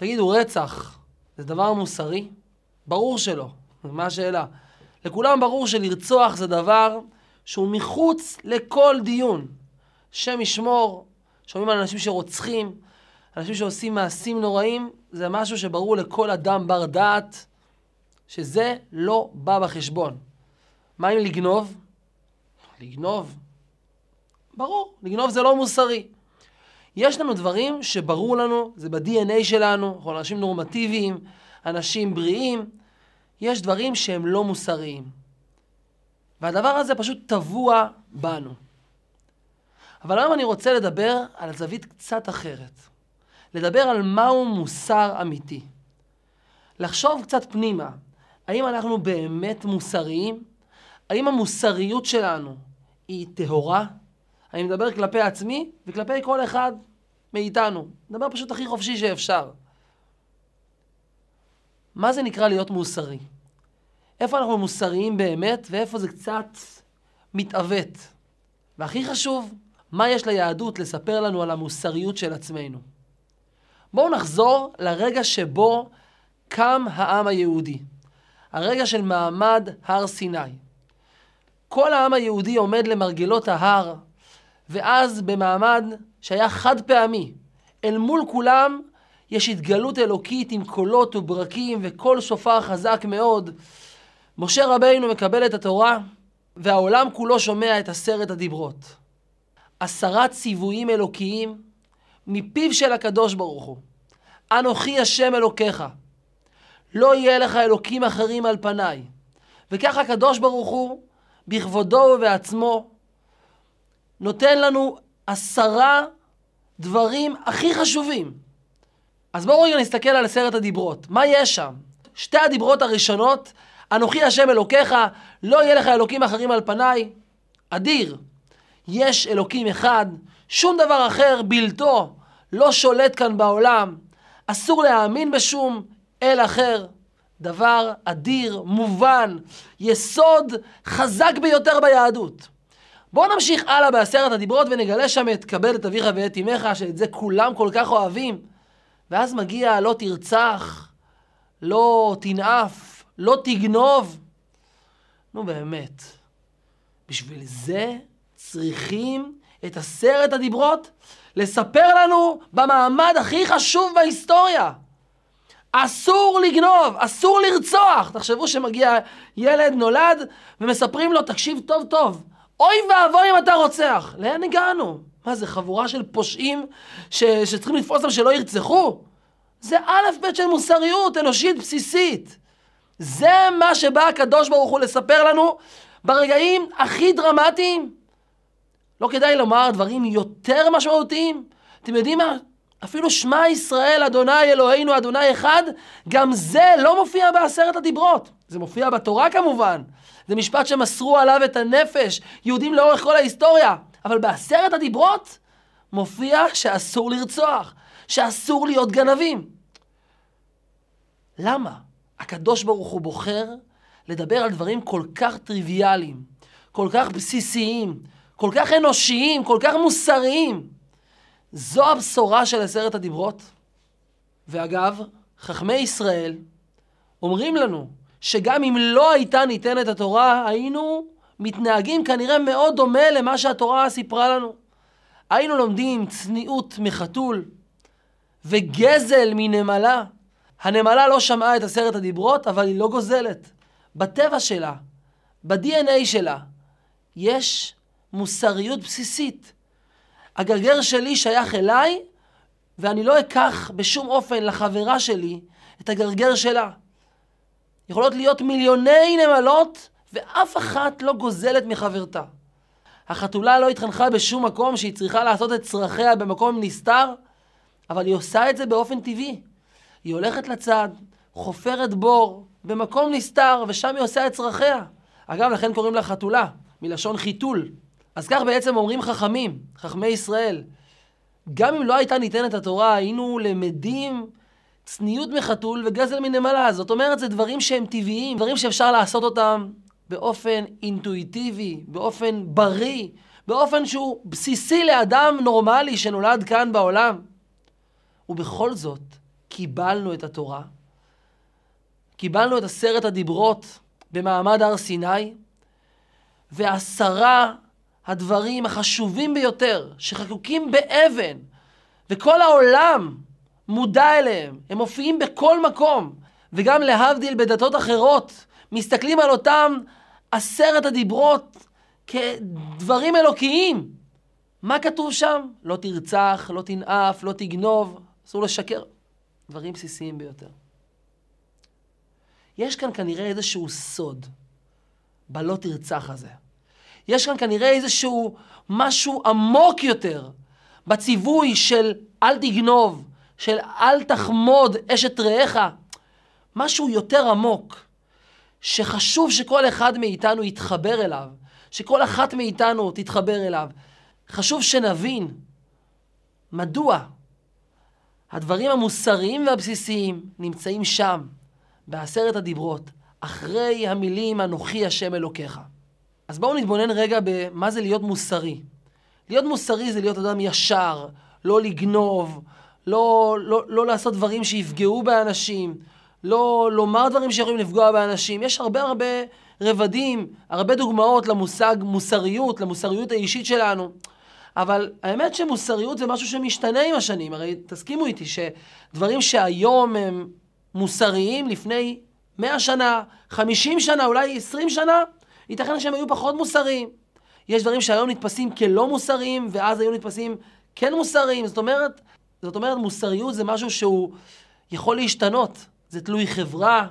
תגידו, רצח זה דבר מוסרי? ברור שלא. מה השאלה? לכולם ברור שלרצוח זה דבר שהוא מחוץ לכל דיון. שם ישמור, שומעים על אנשים שרוצחים, אנשים שעושים מעשים נוראים, זה משהו שברור לכל אדם בר דעת, שזה לא בא בחשבון. מה אם לגנוב? לגנוב? ברור, לגנוב זה לא מוסרי. יש לנו דברים שברור לנו, זה ב-DNA שלנו, אנחנו אנשים נורמטיביים, אנשים בריאים, יש דברים שהם לא מוסריים. והדבר הזה פשוט טבוע בנו. אבל היום אני רוצה לדבר על זווית קצת אחרת. לדבר על מהו מוסר אמיתי. לחשוב קצת פנימה, האם אנחנו באמת מוסריים? האם המוסריות שלנו היא טהורה? אני מדבר כלפי עצמי וכלפי כל אחד מאיתנו. מדבר פשוט הכי חופשי שאפשר. מה זה נקרא להיות מוסרי? איפה אנחנו מוסריים באמת ואיפה זה קצת מתעוות? והכי חשוב, מה יש ליהדות לספר לנו על המוסריות של עצמנו? בואו נחזור לרגע שבו קם העם היהודי. הרגע של מעמד הר סיני. כל העם היהודי עומד למרגלות ההר, ואז במעמד שהיה חד פעמי, אל מול כולם יש התגלות אלוקית עם קולות וברקים וקול שופר חזק מאוד. משה רבינו מקבל את התורה, והעולם כולו שומע את 10 הדיברות. 10 ציוויים אלוקיים מפיו של הקדוש ברוך הוא. אנוכי השם אלוקיך, לא יהיה לך אלוקים אחרים על פניי. וכך הקדוש ברוך הוא, בכבודו ובעצמו, נותן לנו 10 דברים הכי חשובים. אז בואו רגע נסתכל על 10 הדיברות. מה יש שם? 2 הדיברות הראשונות, אנוכי השם אלוקיך, לא יהיה לך אלוקים אחרים על פניי. אדיר. יש אלוקים אחד, שום דבר אחר בלתו לא שולט כאן בעולם. אסור להאמין בשום אל אחר. דבר אדיר, מובן, יסוד חזק ביותר ביהדות. בואו נמשיך הלאה ב10 הדיברות ונגלה שם את כבד את אביך ואת אמך, שאת זה כולם כל כך אוהבים. ואז מגיע לא תרצח, לא תנאף, לא תגנוב. נו באמת, בשביל זה צריכים את 10 הדיברות לספר לנו במעמד הכי חשוב בהיסטוריה. אסור לגנוב, אסור לרצוח. תחשבו שמגיע ילד נולד ומספרים לו, תקשיב טוב טוב, אוי ואבוי אם אתה רוצח. לאן הגענו? מה זה, חבורה של פושעים שצריכים לתפוס להם שלא ירצחו? זה א' ב' של מוסריות אנושית בסיסית. זה מה שבא הקדוש ברוך הוא לספר לנו ברגעים הכי דרמטיים. לא כדאי לומר דברים יותר משמעותיים? אתם יודעים מה? אפילו שמע ישראל, אדוני אלוהינו, אדוני אחד, גם זה לא מופיע ב10 הדיברות. זה מופיע בתורה כמובן. זה משפט שמסרו עליו את הנפש, יהודים לאורך כל ההיסטוריה. אבל ב10 הדיברות מופיע שאסור לרצוח, שאסור להיות גנבים. למה? הקדוש ברוך הוא בוחר לדבר על דברים כל כך טריוויאליים, כל כך בסיסיים, כל כך אנושיים, כל כך מוסריים. זו הבשורה של 10 הדיברות. ואגב, חכמי ישראל אומרים לנו שגם אם לא הייתה ניתנת התורה, היינו מתנהגים כנראה מאוד דומה למה שהתורה סיפרה לנו. היינו לומדים צניעות מחתול וגזל מנמלה. הנמלה לא שמעה את 10 הדיברות, אבל היא לא גוזלת. בטבע שלה, ב-DNA שלה, יש מוסריות בסיסית. הגרגר שלי שייך אליי, ואני לא אקח בשום אופן לחברה שלי את הגרגר שלה. יכולות להיות מיליוני נמלות, ואף אחת לא גוזלת מחברתה. החתולה לא התחנכה בשום מקום שהיא צריכה לעשות את צרכיה במקום נסתר, אבל היא עושה את זה באופן טבעי. היא הולכת לצד, חופרת בור, במקום נסתר, ושם היא עושה את צרכיה. אגב, לכן קוראים לה חתולה, מלשון חיתול. אז כך בעצם אומרים חכמים, חכמי ישראל, גם אם לא הייתה ניתנת התורה, היינו למדים צניעות מחתול וגזל מנמלה. זאת אומרת, זה דברים שהם טבעיים, דברים שאפשר לעשות אותם באופן אינטואיטיבי, באופן בריא, באופן שהוא בסיסי לאדם נורמלי שנולד כאן בעולם. ובכל זאת, קיבלנו את התורה, קיבלנו את 10 הדיברות במעמד הר סיני, ו10 הדברים החשובים ביותר שחקוקים באבן, וכל העולם מודע אליהם, הם מופיעים בכל מקום, וגם להבדיל בדתות אחרות, מסתכלים על אותם 10 הדיברות כדברים אלוקיים. מה כתוב שם? לא תרצח, לא תנאף, לא תגנוב, אסור לשקר. דברים בסיסיים ביותר. יש כאן כנראה איזשהו סוד בלא תרצח הזה. יש כאן כנראה איזשהו משהו עמוק יותר בציווי של אל תגנוב, של אל תחמוד אשת רעך. משהו יותר עמוק שחשוב שכל אחד מאיתנו יתחבר אליו, שכל אחת מאיתנו תתחבר אליו. חשוב שנבין מדוע הדברים המוסריים והבסיסיים נמצאים שם, ב10 הדיברות, אחרי המילים אנוכי השם אלוקיך. אז בואו נתבונן רגע במה זה להיות מוסרי. להיות מוסרי זה להיות אדם ישר, לא לגנוב, לא לעשות דברים שיפגעו באנשים, לא לומר דברים שיכולים לפגוע באנשים. יש הרבה רבדים, הרבה דוגמאות למושג מוסריות, למוסריות האישית שלנו. אבל האמת שמוסריות זה משהו שמשתנה עם השנים. הרי תסכימו איתי שדברים שהיום הם מוסריים לפני 100 שנה, 50 שנה, אולי 20 שנה, ייתכן שהם היו פחות מוסריים. יש דברים שהיום נתפסים כלא מוסריים, ואז היו נתפסים כן מוסריים. זאת אומרת מוסריות זה משהו שהוא יכול להשתנות. זה תלוי חברה,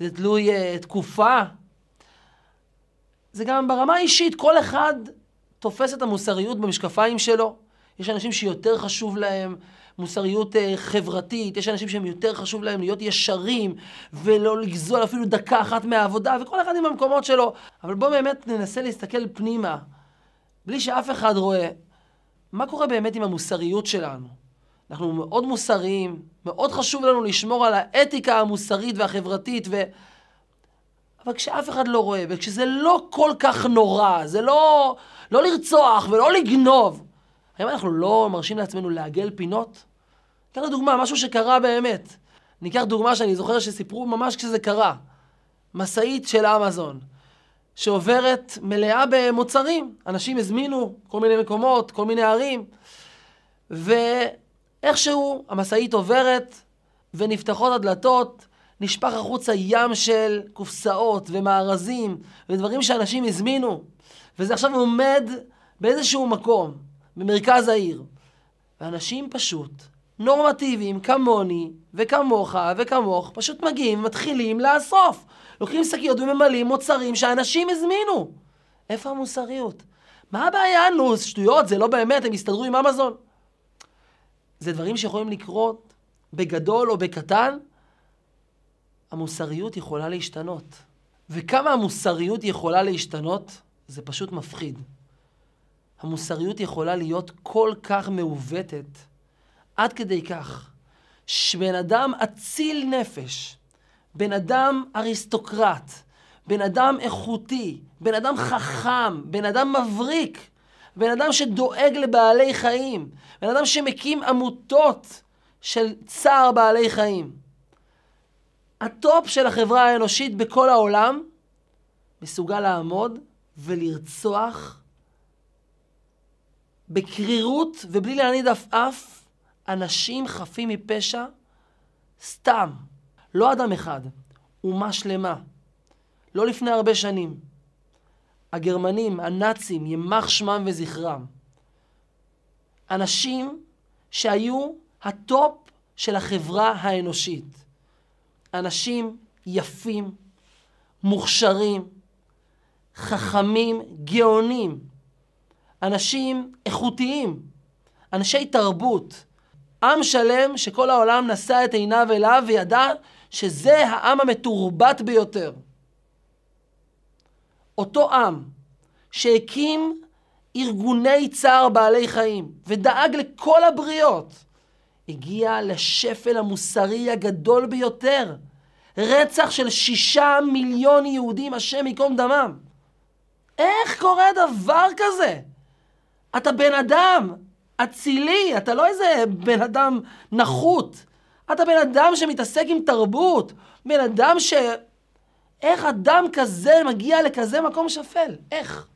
זה תלוי תקופה. זה גם ברמה האישית, כל אחד תופס את המוסריות במשקפיים שלו. יש אנשים שיותר חשוב להם מוסריות חברתית, יש אנשים שהם יותר חשוב להם להיות ישרים, ולא לגזול אפילו דקה אחת מהעבודה, וכל אחד עם המקומות שלו. אבל בואו באמת ננסה להסתכל פנימה, בלי שאף אחד רואה, מה קורה באמת עם המוסריות שלנו. אנחנו מאוד מוסריים, מאוד חשוב לנו לשמור על האתיקה המוסרית והחברתית, אבל כשאף אחד לא רואה, וכשזה לא כל כך נורא, זה לא לרצוח ולא לגנוב, האם אנחנו לא מרשים לעצמנו לעגל פינות? ניקח לדוגמה, משהו שקרה באמת. ניקח דוגמה שאני זוכר שסיפרו ממש כשזה קרה. מסעית של אמזון, שעוברת מלאה במוצרים. אנשים הזמינו כל מיני מקומות, כל מיני ערים, ואיכשהו המסעית עוברת ונפתחות הדלתות, נשפך החוצה ים של קופסאות ומארזים ודברים שאנשים הזמינו. וזה עכשיו עומד באיזשהו מקום, במרכז העיר. ואנשים פשוט, נורמטיביים, כמוני וכמוך וכמוך, פשוט מגיעים ומתחילים לאסוף. לוקחים שקיות וממלאים מוצרים שאנשים הזמינו. איפה המוסריות? מה הבעיה? נו, שטויות, זה לא באמת, הם יסתדרו עם אמזון. זה דברים שיכולים לקרות בגדול או בקטן. המוסריות יכולה להשתנות. וכמה המוסריות יכולה להשתנות, זה פשוט מפחיד. המוסריות יכולה להיות כל כך מעוותת, עד כדי כך, שבן אדם אציל נפש, בן אדם אריסטוקרט, בן אדם איכותי, בן אדם חכם, בן אדם מבריק, בן אדם שדואג לבעלי חיים, בן אדם שמקים עמותות של צער בעלי חיים, הטופ של החברה האנושית בכל העולם מסוגל לעמוד ולרצוח בקרירות ובלי להניד אף אנשים חפים מפשע סתם. לא אדם אחד, אומה שלמה. לא לפני הרבה שנים. הגרמנים, הנאצים, ימח שמם וזכרם. אנשים שהיו הטופ של החברה האנושית. אנשים יפים, מוכשרים, חכמים, גאונים, אנשים איכותיים, אנשי תרבות, עם שלם שכל העולם נשא את עיניו אליו וידע שזה העם המתורבת ביותר. אותו עם שהקים ארגוני צער בעלי חיים ודאג לכל הבריות, הגיע לשפל המוסרי הגדול ביותר. רצח של 6 מיליון יהודים, השם יקום דמם. איך קורה דבר כזה? אתה בן אדם אצילי, אתה לא איזה בן אדם נחות. אתה בן אדם שמתעסק עם תרבות, בן אדם ש... איך אדם כזה מגיע לכזה מקום שפל? איך?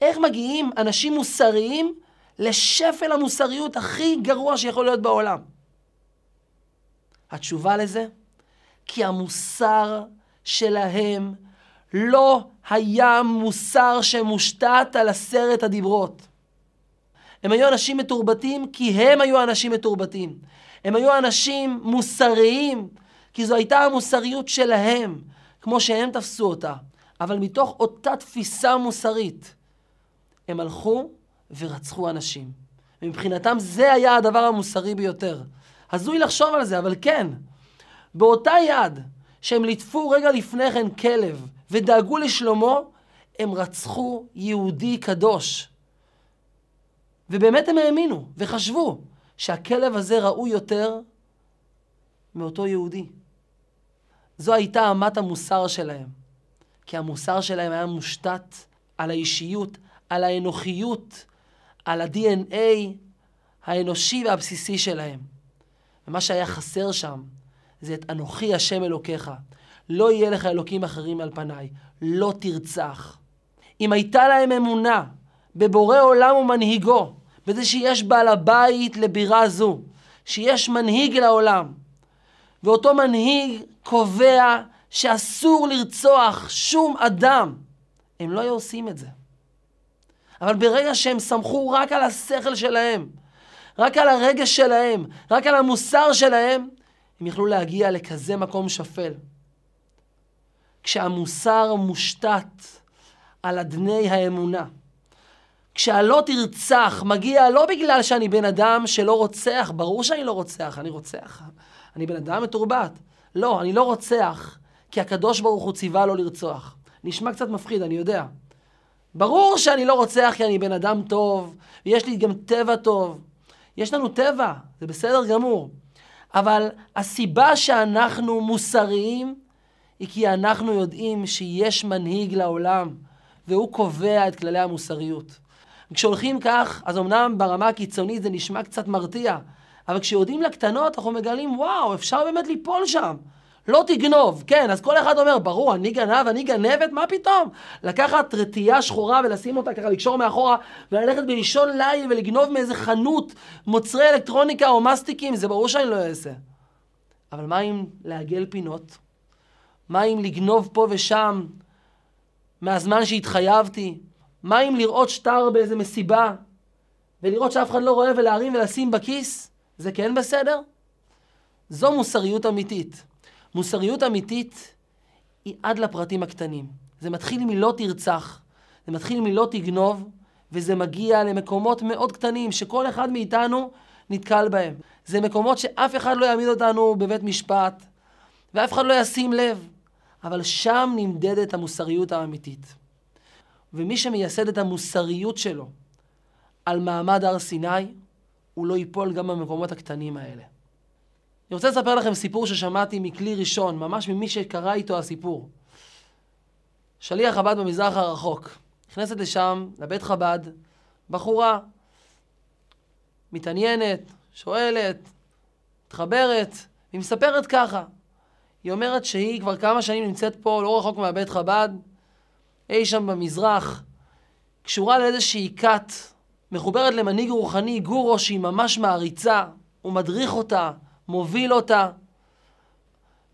איך מגיעים אנשים מוסריים לשפל המוסריות הכי גרוע שיכול להיות בעולם? התשובה לזה, כי המוסר שלהם לא היה מוסר שמושתת על 10 הדיברות. הם היו אנשים מתורבתים כי הם היו אנשים מתורבתים. הם היו אנשים מוסריים כי זו הייתה המוסריות שלהם, כמו שהם תפסו אותה. אבל מתוך אותה תפיסה מוסרית, הם הלכו ורצחו אנשים. ומבחינתם זה היה הדבר המוסרי ביותר. הזוי לחשוב על זה, אבל כן. באותה יד שהם ליטפו רגע לפני כן כלב ודאגו לשלומו, הם רצחו יהודי קדוש. ובאמת הם האמינו וחשבו שהכלב הזה ראוי יותר מאותו יהודי. זו הייתה אמת המוסר שלהם. כי המוסר שלהם היה מושתת על האישיות, על האנוכיות, על ה-DNA האנושי והבסיסי שלהם. ומה שהיה חסר שם זה את אנוכי השם אלוקיך. לא יהיה לך אלוקים אחרים על פניי. לא תרצח. אם הייתה להם אמונה בבורא עולם ומנהיגו, בזה שיש בעל הבית לבירה זו, שיש מנהיג לעולם, ואותו מנהיג קובע שאסור לרצוח שום אדם, הם לא היו עושים את זה. אבל ברגע שהם סמכו רק על השכל שלהם, רק על הרגש שלהם, רק על המוסר שלהם, הם יכלו להגיע לכזה מקום שפל. כשהמוסר מושתת על אדני האמונה, כשהלא תרצח מגיע לא בגלל שאני בן אדם שלא רוצח, ברור שאני לא רוצח, אני רוצח. אני בן אדם מתורבת. לא, אני לא רוצח, כי הקדוש ברוך הוא ציווה לא לרצוח. נשמע קצת מפחיד, אני יודע. ברור שאני לא רוצח כי אני בן אדם טוב, ויש לי גם טבע טוב. יש לנו טבע, זה בסדר גמור. אבל הסיבה שאנחנו מוסריים היא כי אנחנו יודעים שיש מנהיג לעולם, והוא קובע את כללי המוסריות. כשהולכים כך, אז אמנם ברמה הקיצונית זה נשמע קצת מרתיע, אבל כשיודעים לקטנות אנחנו מגלים, וואו, אפשר באמת ליפול שם. לא תגנוב, כן, אז כל אחד אומר, ברור, אני גנב, אני גנבת, מה פתאום? לקחת רטייה שחורה ולשים אותה ככה, לקשור מאחורה, וללכת בלישון ליל ולגנוב מאיזה חנות מוצרי אלקטרוניקה או מסטיקים, זה ברור שאני לא אעשה. אבל מה אם לעגל פינות? מה אם לגנוב פה ושם מהזמן שהתחייבתי? מה אם לראות שטר באיזה מסיבה ולראות שאף אחד לא רואה ולהרים ולשים בכיס? זה כן בסדר? זו מוסריות אמיתית. מוסריות אמיתית היא עד לפרטים הקטנים. זה מתחיל מלא תרצח, זה מתחיל מלא תגנוב, וזה מגיע למקומות מאוד קטנים שכל אחד מאיתנו נתקל בהם. זה מקומות שאף אחד לא יעמיד אותנו בבית משפט, ואף אחד לא ישים לב, אבל שם נמדדת המוסריות האמיתית. ומי שמייסד את המוסריות שלו על מעמד הר סיני, הוא לא ייפול גם במקומות הקטנים האלה. אני רוצה לספר לכם סיפור ששמעתי מכלי ראשון, ממש ממי שקרא איתו הסיפור. שליח חב"ד במזרח הרחוק. נכנסת לשם, לבית חב"ד, בחורה, מתעניינת, שואלת, מתחברת, והיא מספרת ככה. היא אומרת שהיא כבר כמה שנים נמצאת פה, לא רחוק מהבית חב"ד, אי שם במזרח, קשורה לאיזושהי כת, מחוברת למנהיג רוחני, גורו, שהיא ממש מעריצה, הוא מדריך אותה, מוביל אותה.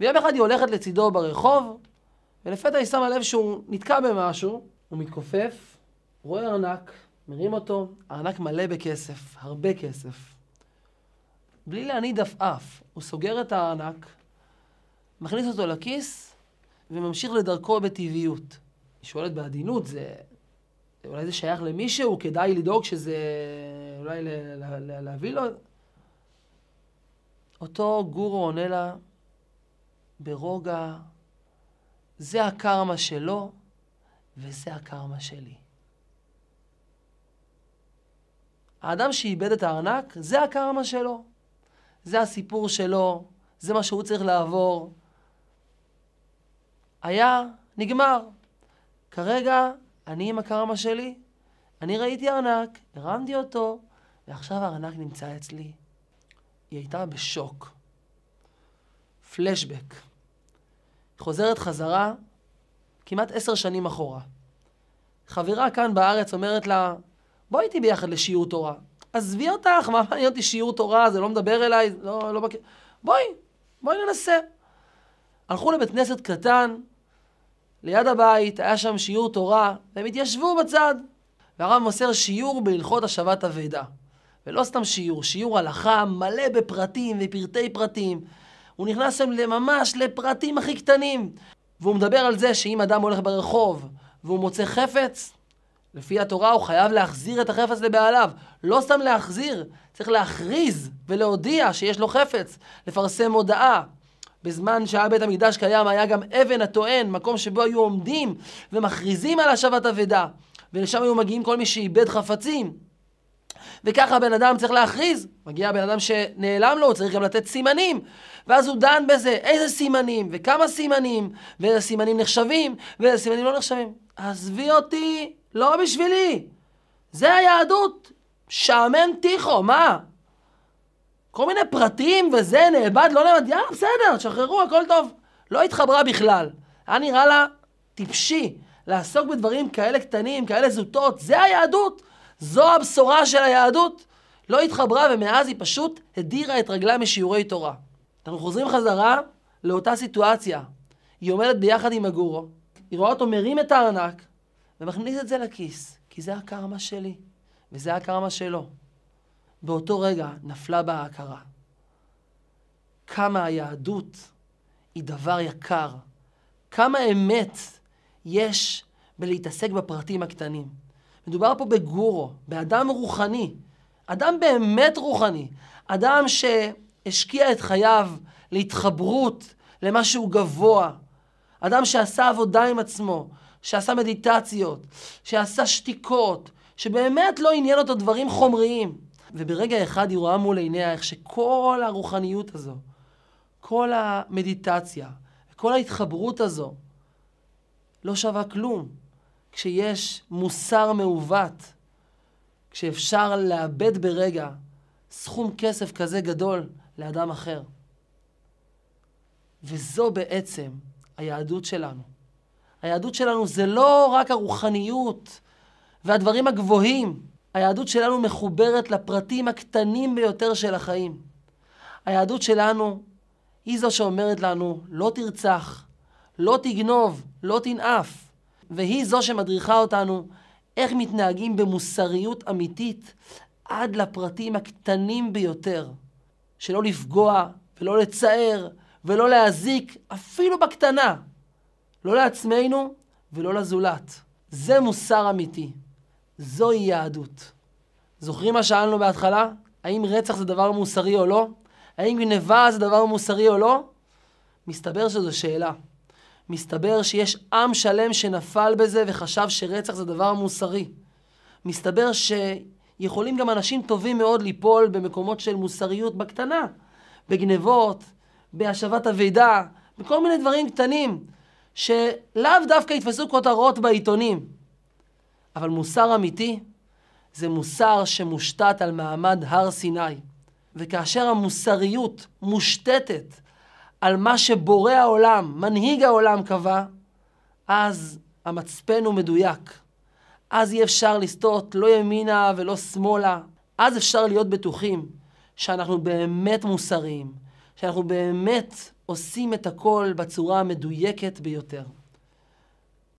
ויום אחד היא הולכת לצידו ברחוב, ולפתע היא שמה לב שהוא נתקע במשהו, הוא מתכופף, רואה ארנק, מרים אותו, הארנק מלא בכסף, הרבה כסף. בלי להניד אף, הוא סוגר את הארנק, מכניס אותו לכיס, וממשיך לדרכו בטבעיות. היא שואלת בעדינות, אולי זה שייך למישהו, כדאי לדאוג שזה, אולי להביא לו. אותו גורו עונה לה ברוגע, זה הקרמה שלו וזה הקרמה שלי. האדם שאיבד את הארנק, זה הקרמה שלו. זה הסיפור שלו, זה מה שהוא צריך לעבור. היה נגמר. כרגע אני עם הקרמה שלי, אני ראיתי ארנק, הרמתי אותו, ועכשיו הארנק נמצא אצלי. היא הייתה בשוק. פלשבק. היא חוזרת חזרה כמעט 10 שנים אחורה. חברה כאן בארץ אומרת לה, בואי איתי ביחד לשיעור תורה. עזבי אותך, מה מעניין אותי שיעור תורה, זה לא מדבר אליי, לא מכיר. בואי ננסה. הלכו לבית כנסת קטן, ליד הבית, היה שם שיעור תורה, והם התיישבו בצד. והרב מוסר שיעור בהלכות השבת אבדה. ולא סתם שיעור, שיעור הלכה מלא בפרטים ופרטי פרטים. הוא נכנס ממש לפרטים הכי קטנים. והוא מדבר על זה שאם אדם הולך ברחוב והוא מוצא חפץ, לפי התורה הוא חייב להחזיר את החפץ לבעליו. לא סתם להחזיר, צריך להכריז ולהודיע שיש לו חפץ, לפרסם הודעה. בזמן שהיה בית המקדש קיים היה גם אבן הטוען, מקום שבו היו עומדים ומכריזים על השבת אבדה. ולשם היו מגיעים כל מי שאיבד חפצים. וככה הבן אדם צריך להכריז. מגיע הבן אדם שנעלם לו, הוא צריך גם לתת סימנים. ואז הוא דן בזה, איזה סימנים, וכמה סימנים, ואיזה סימנים נחשבים, ואיזה סימנים לא נחשבים. עזבי אותי, לא בשבילי. זה היהדות. שעמן תיכו, מה? כל מיני פרטים וזה, נאבד, לא נאבד, יאללה, בסדר, שחררו, הכל טוב. לא התחברה בכלל. היה נראה לה טיפשי. לעסוק בדברים כאלה קטנים, כאלה זוטות, זה היהדות. זו הבשורה של היהדות. לא התחברה ומאז היא פשוט הדירה את רגלה משיעורי תורה. אנחנו חוזרים חזרה לאותה סיטואציה. היא עומדת ביחד עם הגורו, היא רואה אותו מרים את הארנק ומכניס את זה לכיס, כי זה הקרמה שלי וזה הקרמה שלו. באותו רגע נפלה בה ההכרה. כמה היהדות היא דבר יקר. כמה אמת יש בלהתעסק בפרטים הקטנים. מדובר פה בגורו, באדם רוחני, אדם באמת רוחני, אדם שהשקיע את חייו להתחברות למשהו גבוה, אדם שעשה עבודה עם עצמו, שעשה מדיטציות, שעשה שתיקות, שבאמת לא עניין אותו דברים חומריים. וברגע אחד היא רואה מול עיניה איך שכל הרוחניות הזו, כל המדיטציה, כל ההתחברות הזו, לא שווה כלום, כשיש מוסר מעוות, כשאפשר לאבד ברגע סכום כסף כזה גדול לאדם אחר. וזו בעצם היהדות שלנו. היהדות שלנו זה לא רק הרוחניות והדברים הגבוהים. היהדות שלנו מחוברת לפרטים הקטנים ביותר של החיים. היהדות שלנו היא זו שאומרת לנו לא תרצח, לא תגנוב, לא תנאף. והיא זו שמדריכה אותנו איך מתנהגים במוסריות אמיתית עד לפרטים הקטנים ביותר. שלא לפגוע ולא לצער ולא להזיק אפילו בקטנה. לא לעצמנו ולא לזולת. זה מוסר אמיתי. זוהי יהדות. זוכרים מה שאלנו בהתחלה? האם רצח זה דבר מוסרי או לא? האם גניבה זה דבר מוסרי או לא? מסתבר שזו שאלה. מסתבר שיש עם שלם שנפל בזה וחשב שרצח זה דבר מוסרי. מסתבר שיכולים גם אנשים טובים מאוד ליפול במקומות של מוסריות בקטנה, בגנבות, בהשבת אבדה, בכל מיני דברים קטנים שלאו דווקא יתפסו כותרות בעיתונים. אבל מוסר אמיתי זה מוסר שמושתת על מעמד הר סיני. וכאשר המוסריות מושתתת על מה שבורא העולם, מנהיג העולם קבע, אז המצפן הוא מדויק. אז אי אפשר לסטות לא ימינה ולא שמאלה. אז אפשר להיות בטוחים שאנחנו באמת מוסריים, שאנחנו באמת עושים את הכל בצורה המדויקת ביותר.